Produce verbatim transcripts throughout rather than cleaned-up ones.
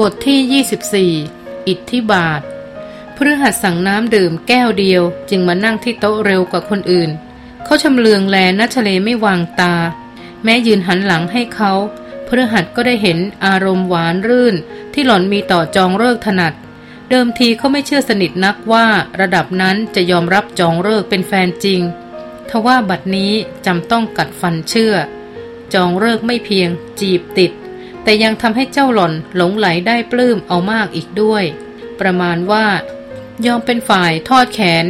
บทที่ยี่สิบสี่อิทธิบาทพฤหัสสั่งน้ำดื่มแก้วเดียวจึงมานั่งที่โต๊ะเร็วกว่าคนอื่นเขาชำเลืองแลณัชเลไม่วางตาแม้ยืนหันหลังให้เขาพฤหัสก็ได้เห็นอารมณ์หวานรื่นที่หล่อนมีต่อจองเลิกถนัดเดิมทีเขาไม่เชื่อสนิทนักว่าระดับนั้นจะยอมรับจองเลิกเป็นแฟนจริงทว่าบัดนี้จำต้องกัดฟันเชื่อจองเลิกไม่เพียงจีบติดแต่ยังทำให้เจ้าหล่อนหลงไหลได้ปลื้มเอามากอีกด้วยประมาณว่ายอมเป็นฝ่ายทอดแขน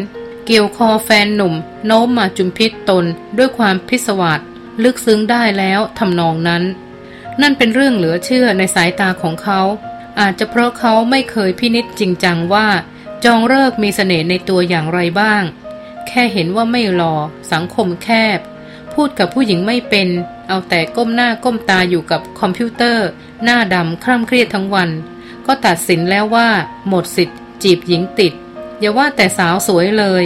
เกี่ยวคอแฟนหนุ่มโน้มมาจุมพิษตนด้วยความพิศวาสลึกซึ้งได้แล้วทำนองนั้นนั่นเป็นเรื่องเหลือเชื่อในสายตาของเขาอาจจะเพราะเขาไม่เคยพินิจจริงจังว่าจองเลิกมีเสน่ห์ในตัวอย่างไรบ้างแค่เห็นว่าไม่หล่อสังคมแคบพูดกับผู้หญิงไม่เป็นเอาแต่ก้มหน้าก้มตาอยู่กับคอมพิวเตอร์หน้าดำคร่ำเครียดทั้งวันก็ตัดสินแล้วว่าหมดสิทธิ์จีบหญิงติดอย่าว่าแต่สาวสวยเลย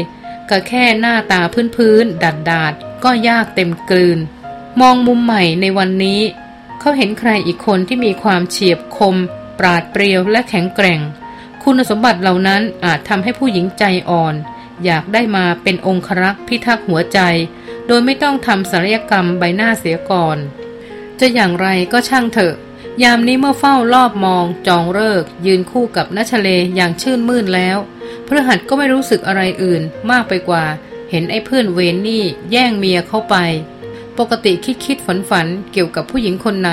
ก็แค่หน้าตาพื้นๆดัดๆก็ยากเต็มกลืนมองมุมใหม่ในวันนี้เขาเห็นใครอีกคนที่มีความเฉียบคมปราดเปรียวและแข็งแกร่งคุณสมบัติเหล่านั้นอาจทำให้ผู้หญิงใจอ่อนอยากได้มาเป็นองครักษ์พิทักษ์หัวใจโดยไม่ต้องทำศัลยกรรมใบหน้าเสียก่อนจะอย่างไรก็ช่างเถอะยามนี้เมื่อเฝ้ารอบมองจองเลิกยืนคู่กับณัชเลอย่างชื่นมื่นแล้วพฤหัสก็ไม่รู้สึกอะไรอื่นมากไปกว่าเห็นไอ้เพื่อนเวรนี่แย่งเมียเข้าไปปกติคิดคิดฝันฝันเกี่ยวกับผู้หญิงคนไหน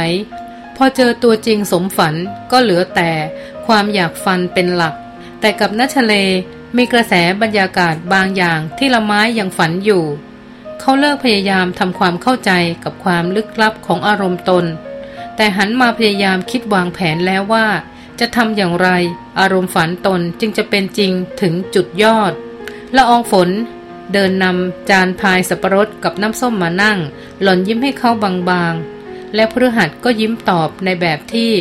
พอเจอตัวจริงสมฝันก็เหลือแต่ความอยากฟันเป็นหลักแต่กับณัชเลมีกระแสบรรยากาศบางอย่างที่ละไม้ยังฝันอยู่เขาเลิกพยายามทำความเข้าใจกับความลึกลับของอารมณ์ตนแต่หันมาพยายามคิดวางแผนแล้วว่าจะทำอย่างไรอารมณ์ฝันตนจึงจะเป็นจริงถึงจุดยอดละอองฝนเดินนำจานพายสับปะรดกับน้ำส้มมานั่งหล่อนยิ้มให้เขาบางๆและพฤหัสก็ยิ้มตอบในแบบที่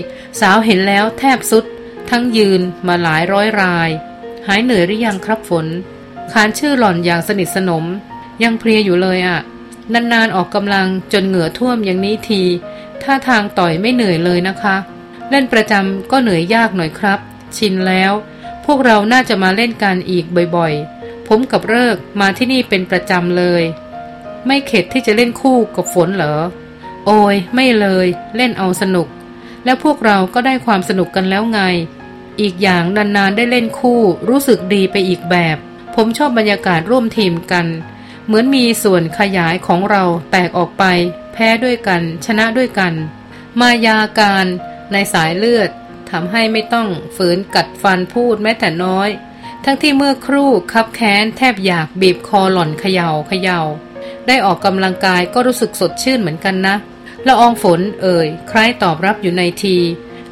สาวเห็นแล้วแทบสุดทั้งยืนมาหลายร้อยรายหายเหนื่อยหรือยังครับฝนขานชื่อหล่อนอย่างสนิทสนมยังเพลียอยู่เลยอ่ะนานๆออกกำลังจนเหงื่อท่วมอย่างนี้ทีท่าทางต่อยไม่เหนื่อยเลยนะคะเล่นประจำก็เหนื่อยยากหน่อยครับชินแล้วพวกเราน่าจะมาเล่นกันอีกบ่อยๆผมกับเลิกมาที่นี่เป็นประจำเลยไม่เข็ดที่จะเล่นคู่กับฝนเหรอโอ้ยไม่เลยเล่นเอาสนุกแล้วพวกเราก็ได้ความสนุกกันแล้วไงอีกอย่างนานๆได้เล่นคู่รู้สึกดีไปอีกแบบผมชอบบรรยากาศร่วมทีมกันเหมือนมีส่วนขยายของเราแตกออกไปแพ้ด้วยกันชนะด้วยกันมายาการในสายเลือดทำให้ไม่ต้องฝืนกัดฟันพูดแม้แต่น้อยทั้งที่เมื่อครู่คับแค้นแทบอยากบีบคอหล่อนเขย่าเขย่าได้ออกกำลังกายก็รู้สึกสดชื่นเหมือนกันนะละอองฝนเอ่ยใครตอบรับอยู่ในที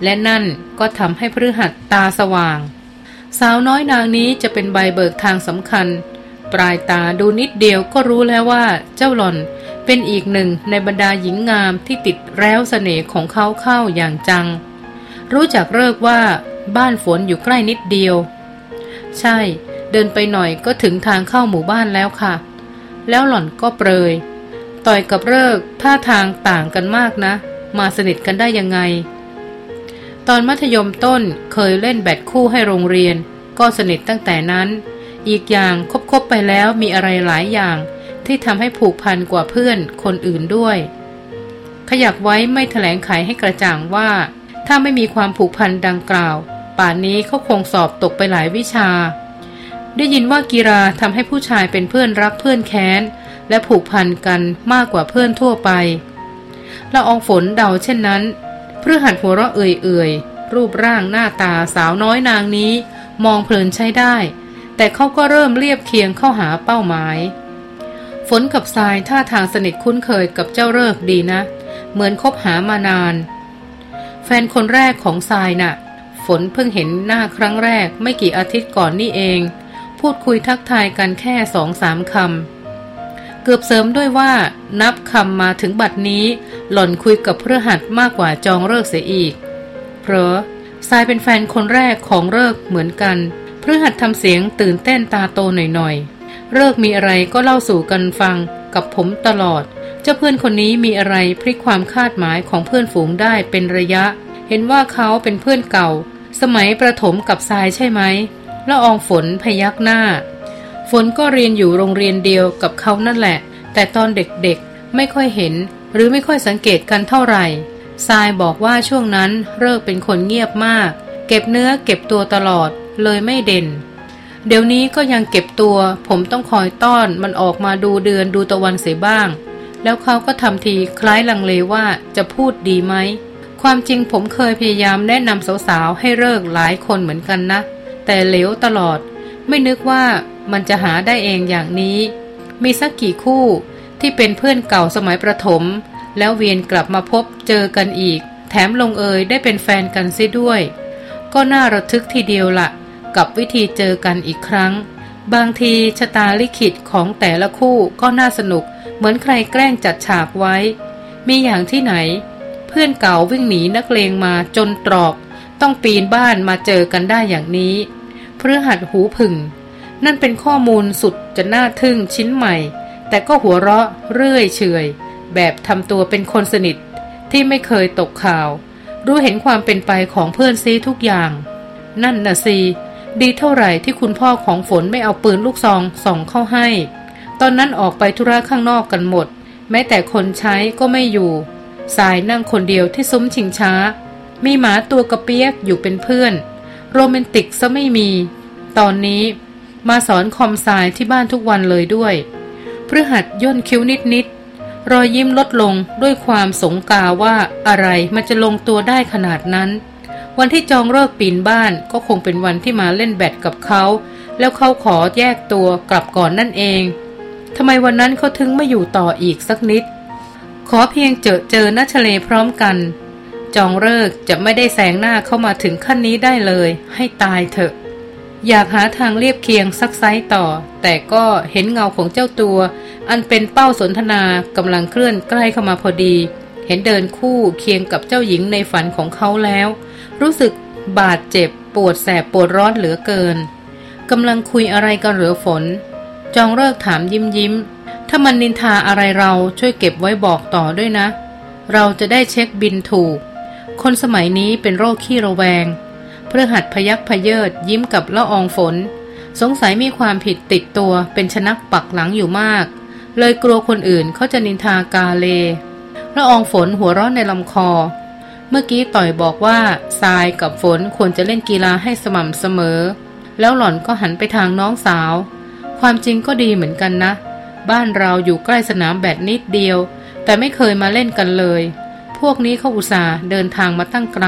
และนั่นก็ทำให้พฤหัสตาสว่างสาวน้อยนางนี้จะเป็นใบเบิกทางสำคัญปลายตาดูนิดเดียวก็รู้แล้วว่าเจ้าหล่อนเป็นอีกหนึ่งในบรรดาหญิงงามที่ติดแล้วเสน่ห์ของเขาเข้าอย่างจังรู้จักเลิกว่าบ้านฝนอยู่ใกล้นิดเดียวใช่เดินไปหน่อยก็ถึงทางเข้าหมู่บ้านแล้วค่ะแล้วหล่อนก็เปรยต่อยกับเลิกท่าทางต่างกันมากนะมาสนิทกันได้ยังไงตอนมัธยมต้นเคยเล่นแบดคู่ให้โรงเรียนก็สนิทตั้งแต่นั้นอีกอย่างคบๆไปแล้วมีอะไรหลายอย่างที่ทำให้ผูกพันกว่าเพื่อนคนอื่นด้วยขยักไว้ไม่แถลงไขให้กระจ่างว่าถ้าไม่มีความผูกพันดังกล่าวป่านนี้เขาคงสอบตกไปหลายวิชาได้ยินว่ากีฬาทำให้ผู้ชายเป็นเพื่อนรักเพื่อนแค้นและผูกพันกันมากกว่าเพื่อนทั่วไปละอองฝนเดาเช่นนั้นพฤหัสหัวเราะเอื่อยๆรูปร่างหน้าตาสาวน้อยนางนี้มองเพลินใช้ได้แต่เขาก็เริ่มเรียบเคียงเข้าหาเป้าหมายฝนกับทรายท่าทางสนิทคุ้นเคยกับเจ้าเลิกดีนะเหมือนคบหามานานแฟนคนแรกของทรายน่ะฝนเพิ่งเห็นหน้าครั้งแรกไม่กี่อาทิตย์ก่อนนี่เองพูดคุยทักทายกันแค่สองสามคำเกือบเสริมด้วยว่านับคำมาถึงบัดนี้หล่อนคุยกับพฤหัสมากกว่าจองเลิกเสียอีกเพราะทรายเป็นแฟนคนแรกของเลิกเหมือนกันพฤหัสทำเสียงตื่นเต้นตาโตหน่อยๆเลิกมีอะไรก็เล่าสู่กันฟังกับผมตลอดเจ้าเพื่อนคนนี้มีอะไรพลิกความคาดหมายของเพื่อนฝูงได้เป็นระยะ เห็นว่าเขาเป็นเพื่อนเก่าสมัยประถมกับทรายใช่ไหมละอองฝนพยักหน้าฝนก็เรียนอยู่โรงเรียนเดียวกับเขานั่นแหละแต่ตอนเด็กๆไม่ค่อยเห็นหรือไม่ค่อยสังเกตกันเท่าไหร่ทรายบอกว่าช่วงนั้นเลิกเป็นคนเงียบมากเก็บเนื้อเก็บตัวตลอดเลยไม่เด่นเดี๋ยวนี้ก็ยังเก็บตัวผมต้องคอยต้อนมันออกมาดูเดือนดูตะวันเสียบ้างแล้วเขาก็ทำทีคล้ายลังเลว่าจะพูดดีไหมความจริงผมเคยพยายามแนะนำสาวๆให้เลิกหลายคนเหมือนกันนะแต่เหลวตลอดไม่นึกว่ามันจะหาได้เองอย่างนี้มีสักกี่คู่ที่เป็นเพื่อนเก่าสมัยประถมแล้วเวียนกลับมาพบเจอกันอีกแถมลงเอยได้เป็นแฟนกันซิด้วยก็น่าระทึกทีเดียวละกับวิธีเจอกันอีกครั้งบางทีชะตาลิขิตของแต่ละคู่ก็น่าสนุกเหมือนใครแกล้งจัดฉากไว้มีอย่างที่ไหนเพื่อนเก่าวิ่งหนีนักเลงมาจนตรอกต้องปีนบ้านมาเจอกันได้อย่างนี้พฤหัสหูผึ่งนั่นเป็นข้อมูลสุดจะน่าทึ่งชิ้นใหม่แต่ก็หัวเราะเรื่อยเฉยแบบทำตัวเป็นคนสนิทที่ไม่เคยตกข่าวรู้เห็นความเป็นไปของเพื่อนซีทุกอย่างนั่นน่ะซีดีเท่าไหร่ที่คุณพ่อของฝนไม่เอาปืนลูกซองส่องเข้าให้ตอนนั้นออกไปธุระข้างนอกกันหมดแม้แต่คนใช้ก็ไม่อยู่สายนั่งคนเดียวที่ซุ้มชิงช้ามีหมาตัวกระเปียกอยู่เป็นเพื่อนโรแมนติกซะไม่มีตอนนี้มาสอนคอมสายที่บ้านทุกวันเลยด้วยพฤหัสย่นคิ้วนิดๆรอยยิ้มลดลงด้วยความสงกาว่าอะไรมันจะลงตัวได้ขนาดนั้นวันที่จองเลิกปีนบ้านก็คงเป็นวันที่มาเล่นแบดกับเขาแล้วเขาขอแยกตัวกลับก่อนนั่นเองทำไมวันนั้นเขาถึงไม่อยู่ต่ออีกสักนิดขอเพียงเจอเจอณ ชเลพร้อมกันจองเลิกจะไม่ได้แซงหน้าเข้ามาถึงขั้นนี้ได้เลยให้ตายเถอะอยากหาทางเรียบเคียงซักไซต่อแต่ก็เห็นเงาของเจ้าตัวอันเป็นเป้าสนทนากำลังเคลื่อนใกล้เข้ามาพอดีเห็นเดินคู่เคียงกับเจ้าหญิงในฝันของเขาแล้วรู้สึกบาดเจ็บปวดแสบปวดร้อนเหลือเกินกำลังคุยอะไรกันเหลือฝนจองเลิกถามยิ้มยิ้มถ้ามันนินทาอะไรเราช่วยเก็บไว้บอกต่อด้วยนะเราจะได้เช็คบินถูกคนสมัยนี้เป็นโรคขี้ระแวงพฤหัสพยักพเยิดยิ้มกับละอองฝนสงสัยมีความผิดติดตัวเป็นชนักปักหลังอยู่มากเลยกลัวคนอื่นเขาจะนินทากาเลละอองฝนหัวร้อนในลำคอเมื่อกี้ต่อยบอกว่าทรายกับฝนควรจะเล่นกีฬาให้สม่ำเสมอแล้วหล่อนก็หันไปทางน้องสาวความจริงก็ดีเหมือนกันนะบ้านเราอยู่ใกล้สนามแบดนิดเดียวแต่ไม่เคยมาเล่นกันเลยพวกนี้เขาอุตส่าห์เดินทางมาตั้งไกล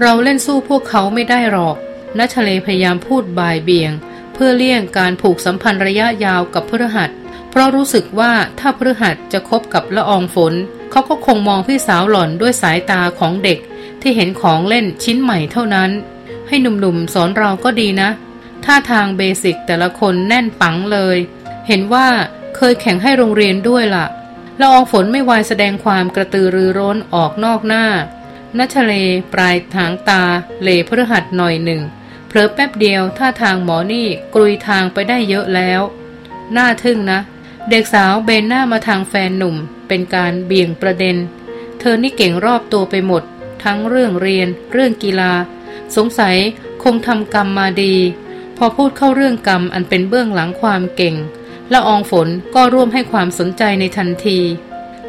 เราเล่นสู้พวกเขาไม่ได้หรอกณ ชเลพยายามพูดบ่ายเบี่ยงเพื่อเลี่ยงการผูกสัมพันธ์ระยะยาวกับพฤหัสเพราะรู้สึกว่าถ้าพฤหัสจะคบกับละอองฝนเขาก็คงมองพี่สาวหล่อนด้วยสายตาของเด็กที่เห็นของเล่นชิ้นใหม่เท่านั้นให้หนุ่มๆสอนเราก็ดีนะท่าทางเบสิกแต่ละคนแน่นปังเลยเห็นว่าเคยแข่งให้โรงเรียนด้วยล่ะละอองฝนไม่วายแสดงความกระตือรือร้นออกนอกหน้าณ ชเลปลายทางตาเลพฤหัสหน่อยหนึ่งเผลอแป๊บเดียวท่าทางหมอนี่กลุยทางไปได้เยอะแล้วน่าทึ่งนะเด็กสาวเบนหน้ามาทางแฟนหนุ่มเป็นการเบี่ยงประเด็นเธอนี่เก่งรอบตัวไปหมดทั้งเรื่องเรียนเรื่องกีฬาสงสัยคงทำกรรมมาดีพอพูดเข้าเรื่องกรรมอันเป็นเบื้องหลังความเก่งละอองฝนก็ร่วมให้ความสนใจในทันที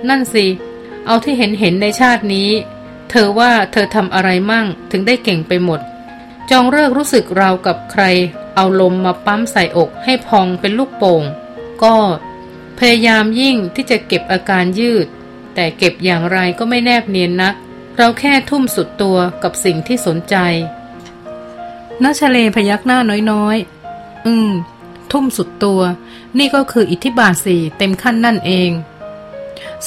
นั่นสิเอาที่เห็นเห็นในชาตินี้เธอว่าเธอทำอะไรมั่งถึงได้เก่งไปหมดจองเลิกรู้สึกราวกับใครเอาลมมาปั๊มใส่อกให้พองเป็นลูกโป่งก็พยายามยิ่งที่จะเก็บอาการยืดแต่เก็บอย่างไรก็ไม่แนบเนียนนักเราแค่ทุ่มสุดตัวกับสิ่งที่สนใจณ ชเลพยักหน้าน้อยๆอืมทุ่มสุดตัวนี่ก็คืออิทธิบาทสี่เต็มขั้นนั่นเอง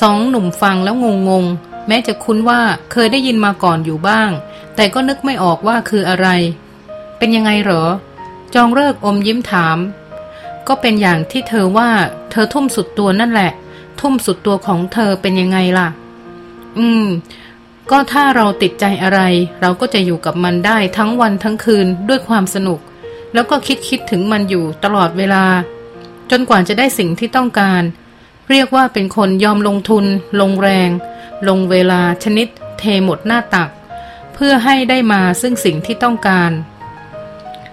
สองหนุ่มฟังแล้วงงๆแม้จะคุ้นว่าเคยได้ยินมาก่อนอยู่บ้างแต่ก็นึกไม่ออกว่าคืออะไรเป็นยังไงเหรอจองเลิกอมยิ้มถามก็เป็นอย่างที่เธอว่าเธอทุ่มสุดตัวนั่นแหละทุ่มสุดตัวของเธอเป็นยังไงล่ะอืมก็ถ้าเราติดใจอะไรเราก็จะอยู่กับมันได้ทั้งวันทั้งคืนด้วยความสนุกแล้วก็คิดคิดถึงมันอยู่ตลอดเวลาจนกว่าจะได้สิ่งที่ต้องการเรียกว่าเป็นคนยอมลงทุนลงแรงลงเวลาชนิดเทหมดหน้าตัก เพื่อให้ได้มาซึ่งสิ่งที่ต้องการ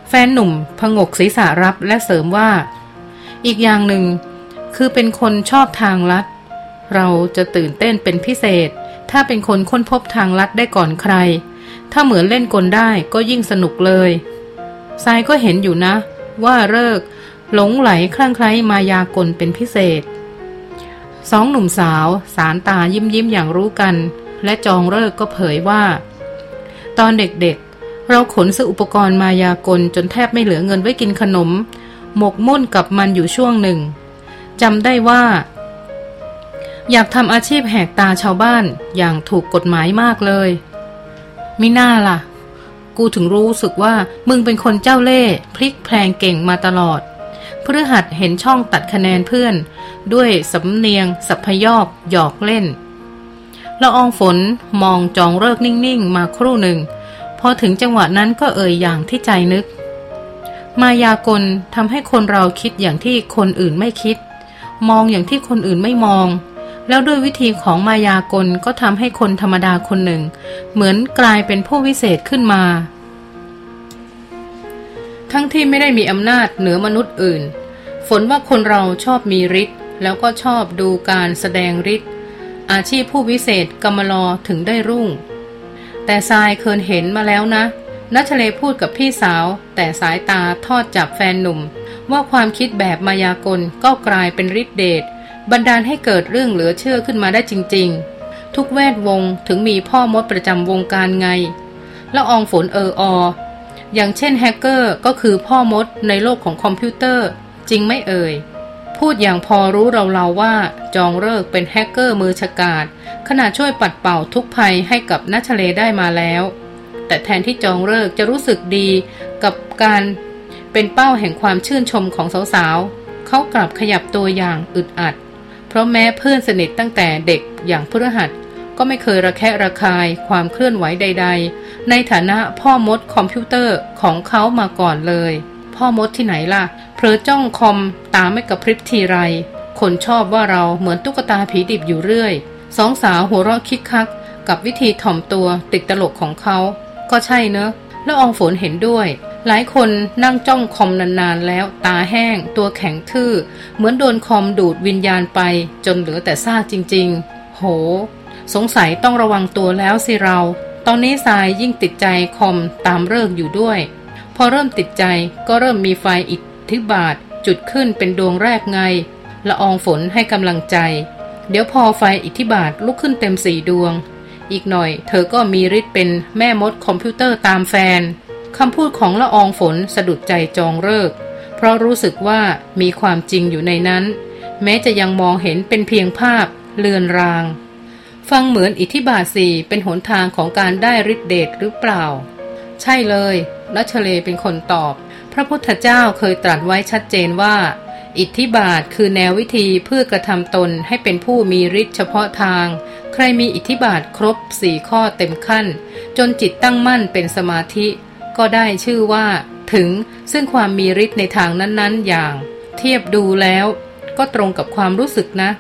แฟนหนุ่มผงกศีรษะรับและเสริมว่าอีกอย่างหนึ่งคือเป็นคนชอบทางลัดเราจะตื่นเต้นเป็นพิเศษถ้าเป็นคนค้นพบทางลัดได้ก่อนใครถ้าเหมือนเล่นกลได้ก็ยิ่งสนุกเลยทรายก็เห็นอยู่นะว่าเลิกหลงไหลคลั่งไคล้มายากลเป็นพิเศษสองหนุ่มสาวสานตายิ้มยิ้มอย่างรู้กันและจองเลิกก็เผยว่าตอนเด็กๆเราขนซื้ออุปกรณ์มายากลจนแทบไม่เหลือเงินไว้กินขนมหมกมุ่นกับมันอยู่ช่วงหนึ่งจำได้ว่าอยากทำอาชีพแหกตาชาวบ้านอย่างถูกกฎหมายมากเลยมิน่าล่ะกูถึงรู้สึกว่ามึงเป็นคนเจ้าเล่ห์พลิกแพลงเก่งมาตลอดพฤหัสเห็นช่องตัดคะแนนเพื่อนด้วยสำเนียงสัพยอกหยอกเล่นละอองฝนมองจองเลิกนิ่งๆมาครู่หนึ่งพอถึงจังหวะนั้นก็เอ่ยอย่างที่ใจนึกมายากลทำให้คนเราคิดอย่างที่คนอื่นไม่คิดมองอย่างที่คนอื่นไม่มองแล้วด้วยวิธีของมายากลก็ทำให้คนธรรมดาคนหนึ่งเหมือนกลายเป็นผู้วิเศษขึ้นมาทั้งที่ไม่ได้มีอำนาจเหนือมนุษย์อื่นฝนว่าคนเราชอบมีฤทธิ์แล้วก็ชอบดูการแสดงฤทธิ์อาชีพผู้วิเศษกำมะลอถึงได้รุ่งแต่ทรายเคยเห็นมาแล้วนะณัชเลพูดกับพี่สาวแต่สายตาทอดจับแฟนหนุ่มว่าความคิดแบบมายากลก็กลายเป็นฤทธิ์เดชบันดาลให้เกิดเรื่องเหลือเชื่อขึ้นมาได้จริงๆทุกแวดวงถึงมีพ่อมดประจำวงการไงละอองฝนเออออย่างเช่นแฮกเกอร์ก็คือพ่อมดในโลกของคอมพิวเตอร์จริงไม่เอ่ยพูดอย่างพอรู้เราๆว่าจองเลิกเป็นแฮกเกอร์มือฉกาจขณะช่วยปัดเป่าทุกภัยให้กับณัชเลได้มาแล้วแต่แทนที่จองเลิกจะรู้สึกดีกับการเป็นเป้าแห่งความชื่นชมของสาวๆเขากลับขยับตัวอย่างอึดอัดเพราะแม้เพื่อนสนิทตั้งแต่เด็กอย่างพฤหัสก็ไม่เคยระแคะระคายความเคลื่อนไหวใดๆในฐานะพ่อมดคอมพิวเตอร์ของเขามาก่อนเลยพ่อมดที่ไหนล่ะเผลอจ้องคอมตาไม่กระพริบทีไรคนชอบว่าเราเหมือนตุ๊กตาผีดิบอยู่เรื่อยสองสาวหัวเราะคิกคักกับวิธีถ่อมตัวติดตลกของเขาก็ใช่เนอะแล้วอองฝนเห็นด้วยหลายคนนั่งจ้องคอมนานๆแล้วตาแห้งตัวแข็งทื่อเหมือนโดนคอมดูดวิญญาณไปจนเหลือแต่ซากจริงๆโหสงสัยต้องระวังตัวแล้วสิเราตอนนี้ทรายยิ่งติดใจคอมตามเลิกอยู่ด้วยพอเริ่มติดใจก็เริ่มมีไฟอิทธิบาทจุดขึ้นเป็นดวงแรกไงละอองฝนให้กำลังใจเดี๋ยวพอไฟอิทธิบาทลุกขึ้นเต็มสี่ดวงอีกหน่อยเธอก็มีฤทธิ์เป็นแม่มดคอมพิวเตอร์ตามแฟนคำพูดของละอองฝนสะดุดใจจองเลิกเพราะรู้สึกว่ามีความจริงอยู่ในนั้นแม้จะยังมองเห็นเป็นเพียงภาพเลือนรางฟังเหมือนอิทธิบาทสี่เป็นหนทางของการได้ฤทธิ์เดชหรือเปล่าใช่เลยนัชเลเป็นคนตอบพระพุทธเจ้าเคยตรัสไว้ชัดเจนว่าอิทธิบาทคือแนววิธีเพื่อกระทำตนให้เป็นผู้มีฤทธิ์เฉพาะทางใครมีอิทธิบาทครบสี่ข้อเต็มขั้นจนจิตตั้งมั่นเป็นสมาธิก็ได้ชื่อว่าถึงซึ่งความมีฤทธิ์ในทางนั้นๆอย่างเทียบดูแล้วก็ตรงกับความรู้สึกนะ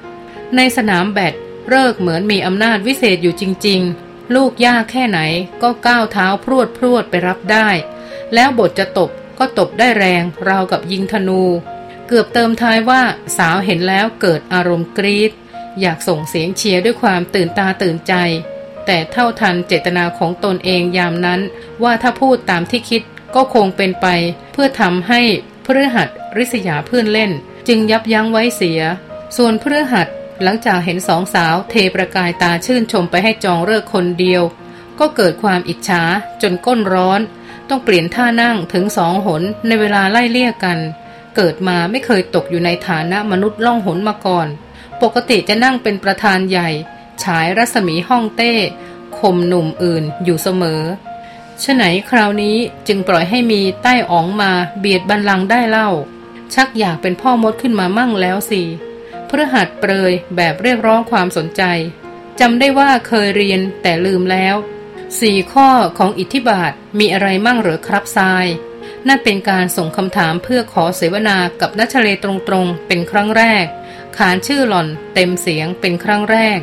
ในสนามแบดเลิกเหมือนมีอำนาจวิเศษอยู่จริงๆลูกยากแค่ไหนก็ก้าวเท้าพรวดพรวดไปรับได้แล้วบทจะตบก็ตบได้แรงราวกับยิงธนูเกือบเติมท้ายว่าสาวเห็นแล้วเกิดอารมณ์กรี๊ดอยากส่งเสียงเชียร์ด้วยความตื่นตาตื่นใจแต่เท่าทันเจตนาของตนเองยามนั้นว่าถ้าพูดตามที่คิดก็คงเป็นไปเพื่อทำให้พฤหัสริษยาเพื่อนเล่นจึงยับยั้งไว้เสียส่วนพฤหัสหลังจากเห็นสองสาวเทประกายตาชื่นชมไปให้จองเลิกคนเดียวก็เกิดความอิจฉาจนก้นร้อนต้องเปลี่ยนท่านั่งถึงสองหนในเวลาไล่เลี่ยกันเกิดมาไม่เคยตกอยู่ในฐานะมนุษย์ล่องหนมาก่อนปกติจะนั่งเป็นประธานใหญ่ฉายรัศมีห้องเต้ข่มหนุ่มอื่นอยู่เสมอฉะไหนคราวนี้จึงปล่อยให้มีใต้อ๋องมาเบียดบัลลังก์ได้เล่าชักอยากเป็นพ่อมดขึ้นมามั่งแล้วสิพฤหัสเปรยแบบเรียกร้องความสนใจจำได้ว่าเคยเรียนแต่ลืมแล้วสี่ข้อของอิทธิบาทมีอะไรมั่งเหรอครับทรายนั่นเป็นการส่งคำถามเพื่อขอเสวนากับณัชเลตรงๆเป็นครั้งแรกขานชื่อหล่อนเต็มเสียงเป็นครั้งแรก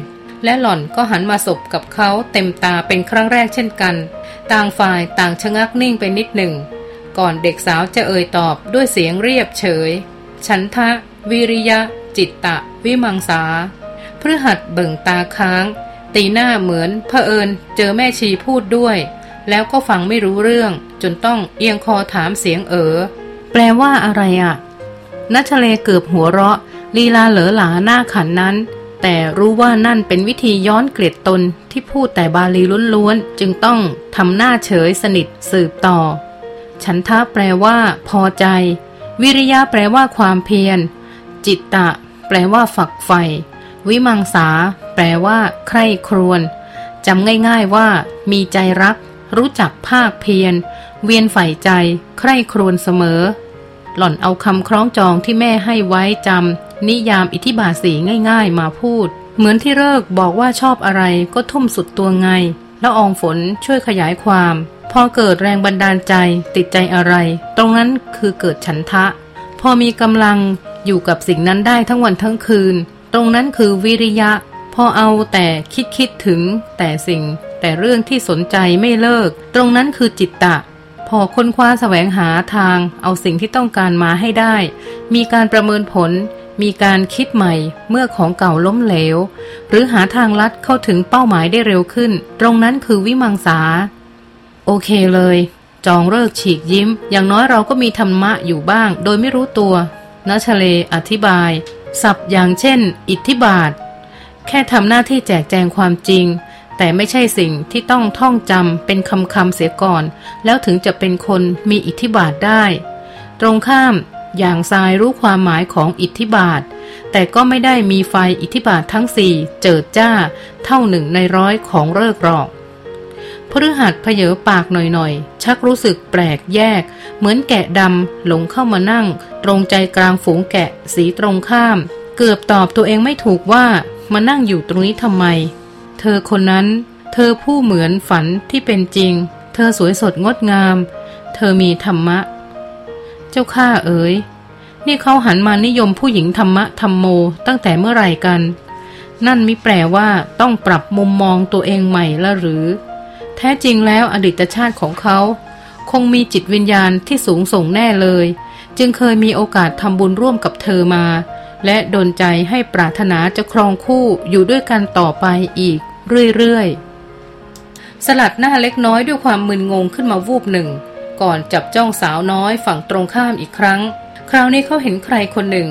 และหล่อนก็หันมาสบกับเขาเต็มตาเป็นครั้งแรกเช่นกันต่างฝ่ายต่างชะงักนิ่งไปนิดหนึ่งก่อนเด็กสาวจะเอ่ยตอบด้วยเสียงเรียบเฉยฉันทะวิริยะจิตตะวิมังสาพฤหัสเบิ่งตาค้างตีหน้าเหมือนเผอิญเจอแม่ชีพูดด้วยแล้วก็ฟังไม่รู้เรื่องจนต้องเอียงคอถามเสียงเออแปลว่าอะไรอ่ะณัชเลเกือบหัวเราะลีลาเหลอหลาหน้าขันนั้นแต่รู้ว่านั่นเป็นวิธีย้อนเกลียดตนที่พูดแต่บาลีล้วนๆจึงต้องทำหน้าเฉยสนิทสืบต่อฉันทะแปลว่าพอใจวิริยะแปลว่าความเพียรจิตตะแปลว่าฝักใฝ่วิมังสาแปลว่าใคร่ครวญจำง่ายๆว่ามีใจรักรู้จักภาคเพียรเวียนใฝ่ใจใคร่ครวญเสมอหล่อนเอาคำคล้องจองที่แม่ให้ไว้จำนิยามอิทธิบาทสีง่ายๆมาพูดเหมือนที่เลิกบอกว่าชอบอะไรก็ทุ่มสุดตัวไงแล้วอองฝนช่วยขยายความพอเกิดแรงบันดาลใจติดใจอะไรตรงนั้นคือเกิดฉันทะพอมีกำลังอยู่กับสิ่งนั้นได้ทั้งวันทั้งคืนตรงนั้นคือวิริยะพอเอาแต่คิดคิดถึงแต่สิ่งแต่เรื่องที่สนใจไม่เลิกตรงนั้นคือจิตตะพอค้นคว้าแสวงหาทางเอาสิ่งที่ต้องการมาให้ได้มีการประเมินผลมีการคิดใหม่เมื่อของเก่าล้มเหลวหรือหาทางลัดเข้าถึงเป้าหมายได้เร็วขึ้นตรงนั้นคือวิมังสาโอเคเลยจองเลิกฉีกยิ้มอย่างน้อยเราก็มีธรรมะอยู่บ้างโดยไม่รู้ตัวนะชเลอธิบายศัพท์อย่างเช่นอิทธิบาทแค่ทำหน้าที่แจกแจงความจริงแต่ไม่ใช่สิ่งที่ต้องท่องจำเป็นคำคำเสียก่อนแล้วถึงจะเป็นคนมีอิทธิบาทได้ตรงข้ามอย่างทรายรู้ความหมายของอิทธิบาทแต่ก็ไม่ได้มีไฟอิทธิบาททั้งสี่เจิดจ้าเท่าหนึ่งในร้อยของเลิกหรอกพฤหัสเผยปากหน่อยๆชักรู้สึกแปลกแยกเหมือนแกะดำหลงเข้ามานั่งตรงใจกลางฝูงแกะสีตรงข้ามเกือบตอบตัวเองไม่ถูกว่ามานั่งอยู่ตรงนี้ทำไมเธอคนนั้นเธอผู้เหมือนฝันที่เป็นจริงเธอสวยสดงดงามเธอมีธรรมะเจ้าข้าเอ๋ยนี่เขาหันมานิยมผู้หญิงธรรมะธรรมโมตั้งแต่เมื่อไหร่กันนั่นมิแปลว่าต้องปรับมุมมองตัวเองใหม่ละหรือแท้จริงแล้วอดีตชาติของเขาคงมีจิตวิญญาณที่สูงส่งแน่เลยจึงเคยมีโอกาสทำบุญร่วมกับเธอมาและดลใจให้ปรารถนาจะครองคู่อยู่ด้วยกันต่อไปอีกเรื่อยๆสลัดหน้าเล็กน้อยด้วยความมึนงงขึ้นมาวูบหนึ่งก่อนจับจ้องสาวน้อยฝั่งตรงข้ามอีกครั้งคราวนี้เขาเห็นใครคนหนึ่ง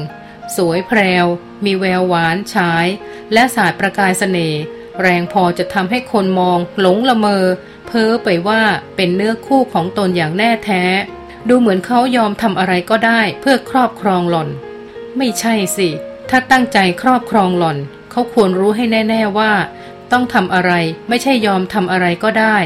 สวยแพรวมีแววหวานฉายและสาดประกายเสน่ห์แรงพอจะทำให้คนมองหลงละเมอเพ้อไปว่าเป็นเนื้อคู่ของตนอย่างแน่แท้ดูเหมือนเขายอมทำอะไรก็ได้เพื่อครอบครองหล่อนไม่ใช่สิถ้าตั้งใจครอบครองหล่อนเขาควรรู้ให้แน่ๆว่าต้องทำอะไรไม่ใช่ยอมทำอะไรก็ได้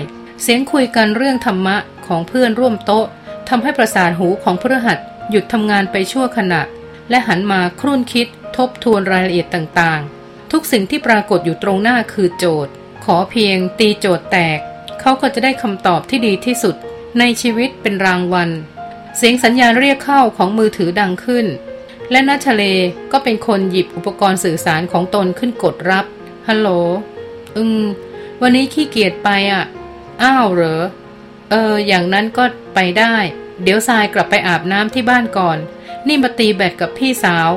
เสียงคุยกันเรื่องธรรมะของเพื่อนร่วมโต๊ะทำให้ประสาทหูของพฤหัสหยุดทำงานไปชั่วขณะและหันมาครุ่นคิดทบทวนรายละเอียดต่างๆทุกสิ่งที่ปรากฏอยู่ตรงหน้าคือโจทย์ขอเพียงตีโจทย์แตกเขาก็จะได้คำตอบที่ดีที่สุดในชีวิตเป็นรางวัลเสียงสัญญาณเรียกเข้าของมือถือดังขึ้นและณัชเลก็เป็นคนหยิบอุปกรณ์สื่อสารของตนขึ้นกดรับฮัลโหลอืมวันนี้ขี้เกียจไปอ่ะอ้าวเหรอเอออย่างนั้นก็ไปได้เดี๋ยวทรายกลับไปอาบน้ำที่บ้านก่อนนี่มาตีแบดกับพี่สาว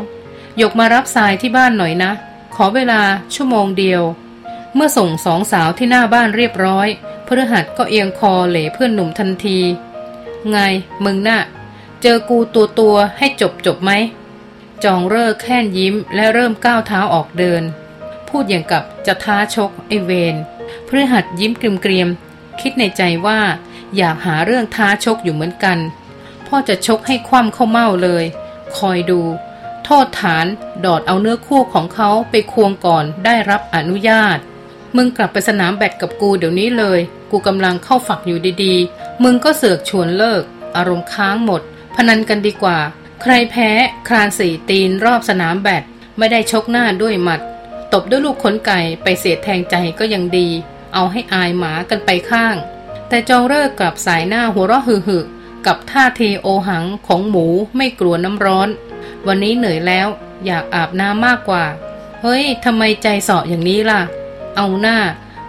ยกมารับทรายที่บ้านหน่อยนะขอเวลาชั่วโมงเดียวเมื่อส่งสองสาวที่หน้าบ้านเรียบร้อยพฤหัสก็เอียงคอเหล่เพื่อนหนุ่มทันทีไงมึงน่ะเจอกูตัวตัวให้จบจบไหมจองเลิกแค่นยิ้มและเริ่มก้าวเท้าออกเดินพูดอย่างกับจะท้าชกไอเวนพฤหัสยิ้มเกรียมๆคิดในใจว่าอยากหาเรื่องท้าชกอยู่เหมือนกันพ่อจะชกให้คว่ำเข้าเม่าเลยคอยดูโทษฐานดอดเอาเนื้อคู่ของเขาไปควงก่อนได้รับอนุญาตมึงกลับไปสนามแบดกับกูเดี๋ยวนี้เลยกูกำลังเข้าฝักอยู่ดีๆมึงก็เสือกชวนเลิกอารมณ์ค้างหมดพนันกันดีกว่าใครแพ้คลานสี่ตีนรอบสนามแบดไม่ได้ชกหน้าด้วยหมัดตบด้วยลูกขนไก่ไปเสียดแทงใจก็ยังดีเอาให้อายหมากันไปข้างแต่จองเลิกกลับสายหน้าหัวเราะหือๆกับท่าทีโอหังของหมูไม่กลัวน้ำร้อนวันนี้เหนื่อยแล้วอยากอาบน้ำมากกว่าเฮ้ยทำไมใจเสาะอย่างนี้ล่ะ เอาหน้า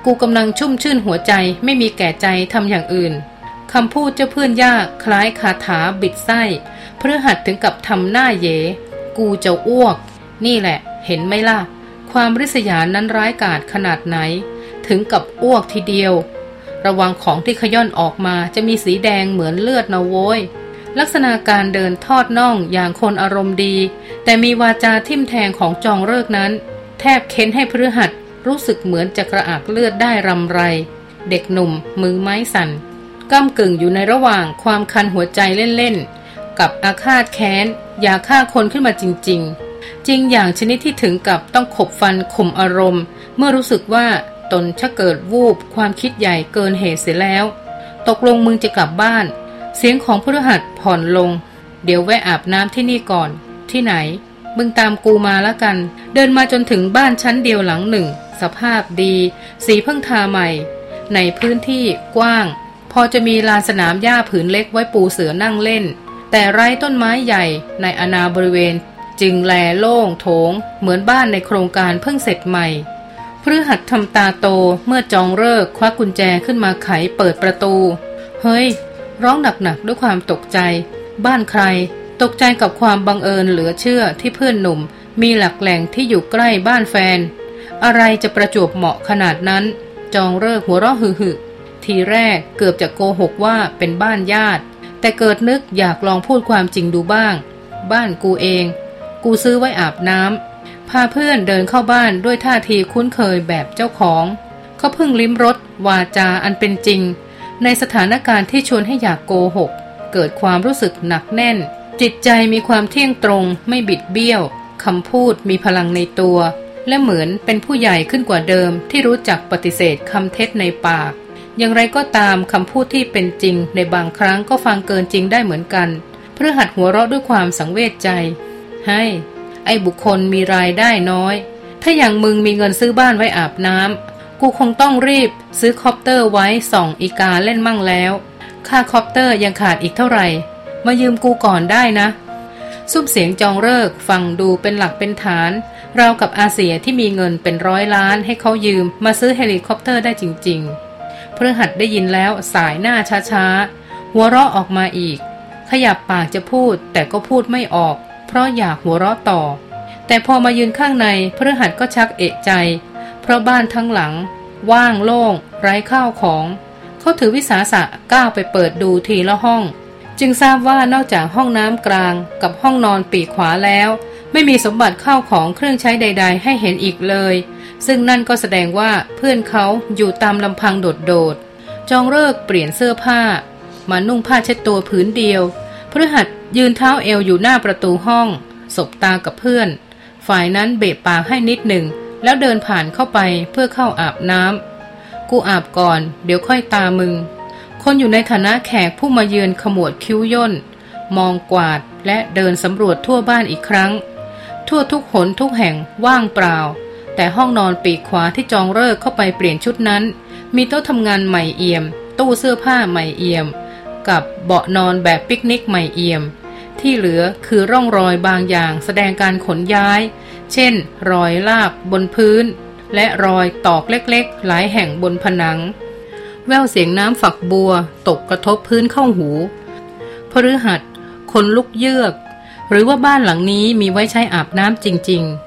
กูกำลังชุ่มชื่นหัวใจไม่มีแก่ใจทำอย่างอื่นคำพูดเจ้าเพื่อนยากคล้ายคาถาบิดไส้พฤหัสถึงกับทำหน้าเยกูจะอ้วกนี่แหละเห็นไหมล่ะความริษยานั้นร้ายกาจขนาดไหนถึงกับอ้วกทีเดียวระวังของที่ขย่อนออกมาจะมีสีแดงเหมือนเลือดนะโว้ยลักษณะการเดินทอดน่องอย่างคนอารมณ์ดีแต่มีวาจาทิ่มแทงของจองเลิกนั้นแทบเค้นให้พฤหัสรู้สึกเหมือนจะกระอักเลือดได้รำไรเด็กหนุ่มมือไม้สั่นก้ำกึ่งอยู่ในระหว่างความคันหัวใจเล่นๆกับอาฆาตแค้นอยากฆ่าคนขึ้นมาจริงๆจริงอย่างชนิดที่ถึงกับต้องขบฟันข่มอารมณ์เมื่อรู้สึกว่าตนชะเกิดวูบความคิดใหญ่เกินเหตุเสียแล้วตกลงมึงจะกลับบ้านเสียงของพฤหัสผ่อนลงเดี๋ยวแวะอาบน้ำที่นี่ก่อนที่ไหนมึงตามกูมาละกันเดินมาจนถึงบ้านชั้นเดียวหลังหนึ่งสภาพดีสีเพิ่งทาใหม่ในพื้นที่กว้างพอจะมีลานสนามหญ้าผืนเล็กไว้ปูเสือนั่งเล่นแต่ไร้ต้นไม้ใหญ่ในอาณาบริเวณจึงแลโล่งโถงเหมือนบ้านในโครงการเพิ่งเสร็จใหม่พฤหัสทำตาโตเมื่อจองเลิกคว้ากุญแจขึ้นมาไขเปิดประตูเฮ้ยร้องหนักๆด้วยความตกใจบ้านใครตกใจกับความบังเอิญเหลือเชื่อที่เพื่อนหนุ่มมีหลักแหล่งที่อยู่ใกล้บ้านแฟนอะไรจะประจวบเหมาะขนาดนั้นจองเลิกหัวเราะหึหึทีแรกเกือบจะโกหกว่าเป็นบ้านญาติแต่เกิดนึกอยากลองพูดความจริงดูบ้างบ้านกูเองกูซื้อไว้อาบน้ำพาเพื่อนเดินเข้าบ้านด้วยท่าทีคุ้นเคยแบบเจ้าของเขาเพิ่งลิ้มรสวาจาอันเป็นจริงในสถานการณ์ที่ชวนให้อยากโกหกเกิดความรู้สึกหนักแน่นจิตใจมีความเที่ยงตรงไม่บิดเบี้ยวคำพูดมีพลังในตัวและเหมือนเป็นผู้ใหญ่ขึ้นกว่าเดิมที่รู้จักปฏิเสธคำเท็จในปากอย่างไรก็ตามคำพูดที่เป็นจริงในบางครั้งก็ฟังเกินจริงได้เหมือนกันพฤหัสหัวเราะด้วยความสังเวชใจให้ไอ้บุคคลมีรายได้น้อยถ้าอย่างมึงมีเงินซื้อบ้านไว้อาบน้ำกูคงต้องรีบซื้อคอปเตอร์ไว้ส่องอีกาเล่นมั่งแล้วค่าคอปเตอร์ยังขาดอีกเท่าไหร่มายืมกูก่อนได้นะซุ้มเสียงจองเลิกฟังดูเป็นหลักเป็นฐานราวกับอาเสียที่มีเงินเป็นร้อยล้านให้เขายืมมาซื้อเฮลิคอปเตอร์ได้จริงๆพฤหัสได้ยินแล้วสายหน้าช้าๆหัวเราะออกมาอีกขยับปากจะพูดแต่ก็พูดไม่ออกเพราะอยากหัวเราะต่อแต่พอมายืนข้างในพฤหัสก็ชักเอะใจเพราะบ้านทั้งหลังว่างโล่งไร้ข้าวของเขาถือวิสาสะก้าวไปเปิดดูทีละห้องจึงทราบว่านอกจากห้องน้ำกลางกับห้องนอนปีกขวาแล้วไม่มีสมบัติข้าวของเครื่องใช้ใดๆให้เห็นอีกเลยซึ่งนั่นก็แสดงว่าเพื่อนเขาอยู่ตามลำพังโดดๆจองเลิกเปลี่ยนเสื้อผ้ามานุ่งผ้าเช็ดตัวผืนเดียวพฤหัสยืนเท้าเอวอยู่หน้าประตูห้องสบตากับเพื่อนฝ่ายนั้นเบะปากให้นิดหนึ่งแล้วเดินผ่านเข้าไปเพื่อเข้าอาบน้ำกูอาบก่อนเดี๋ยวค่อยตามมึงคนอยู่ในฐานะแขกผู้มาเยือนขมวดคิ้วย่นมองกวาดและเดินสำรวจทั่วบ้านอีกครั้งทั่วทุกหนทุกแห่งว่างเปล่าแต่ห้องนอนปีกขวาที่จองเลิกเข้าไปเปลี่ยนชุดนั้นมีโต๊ะทำงานใหม่เอี่ยมตู้เสื้อผ้าใหม่เอี่ยมกับเบาะนอนแบบปิกนิกใหม่เอี่ยมที่เหลือคือร่องรอยบางอย่างแสดงการขนย้ายเช่นรอยลากบนพื้นและรอยตอกเล็กๆหลายแห่งบนผนังแววเสียงน้ำฝักบัวตกกระทบพื้นเข้าหูพฤหัสขนลุกเยือกหรือว่าบ้านหลังนี้มีไว้ใช้อาบน้ำจริงๆ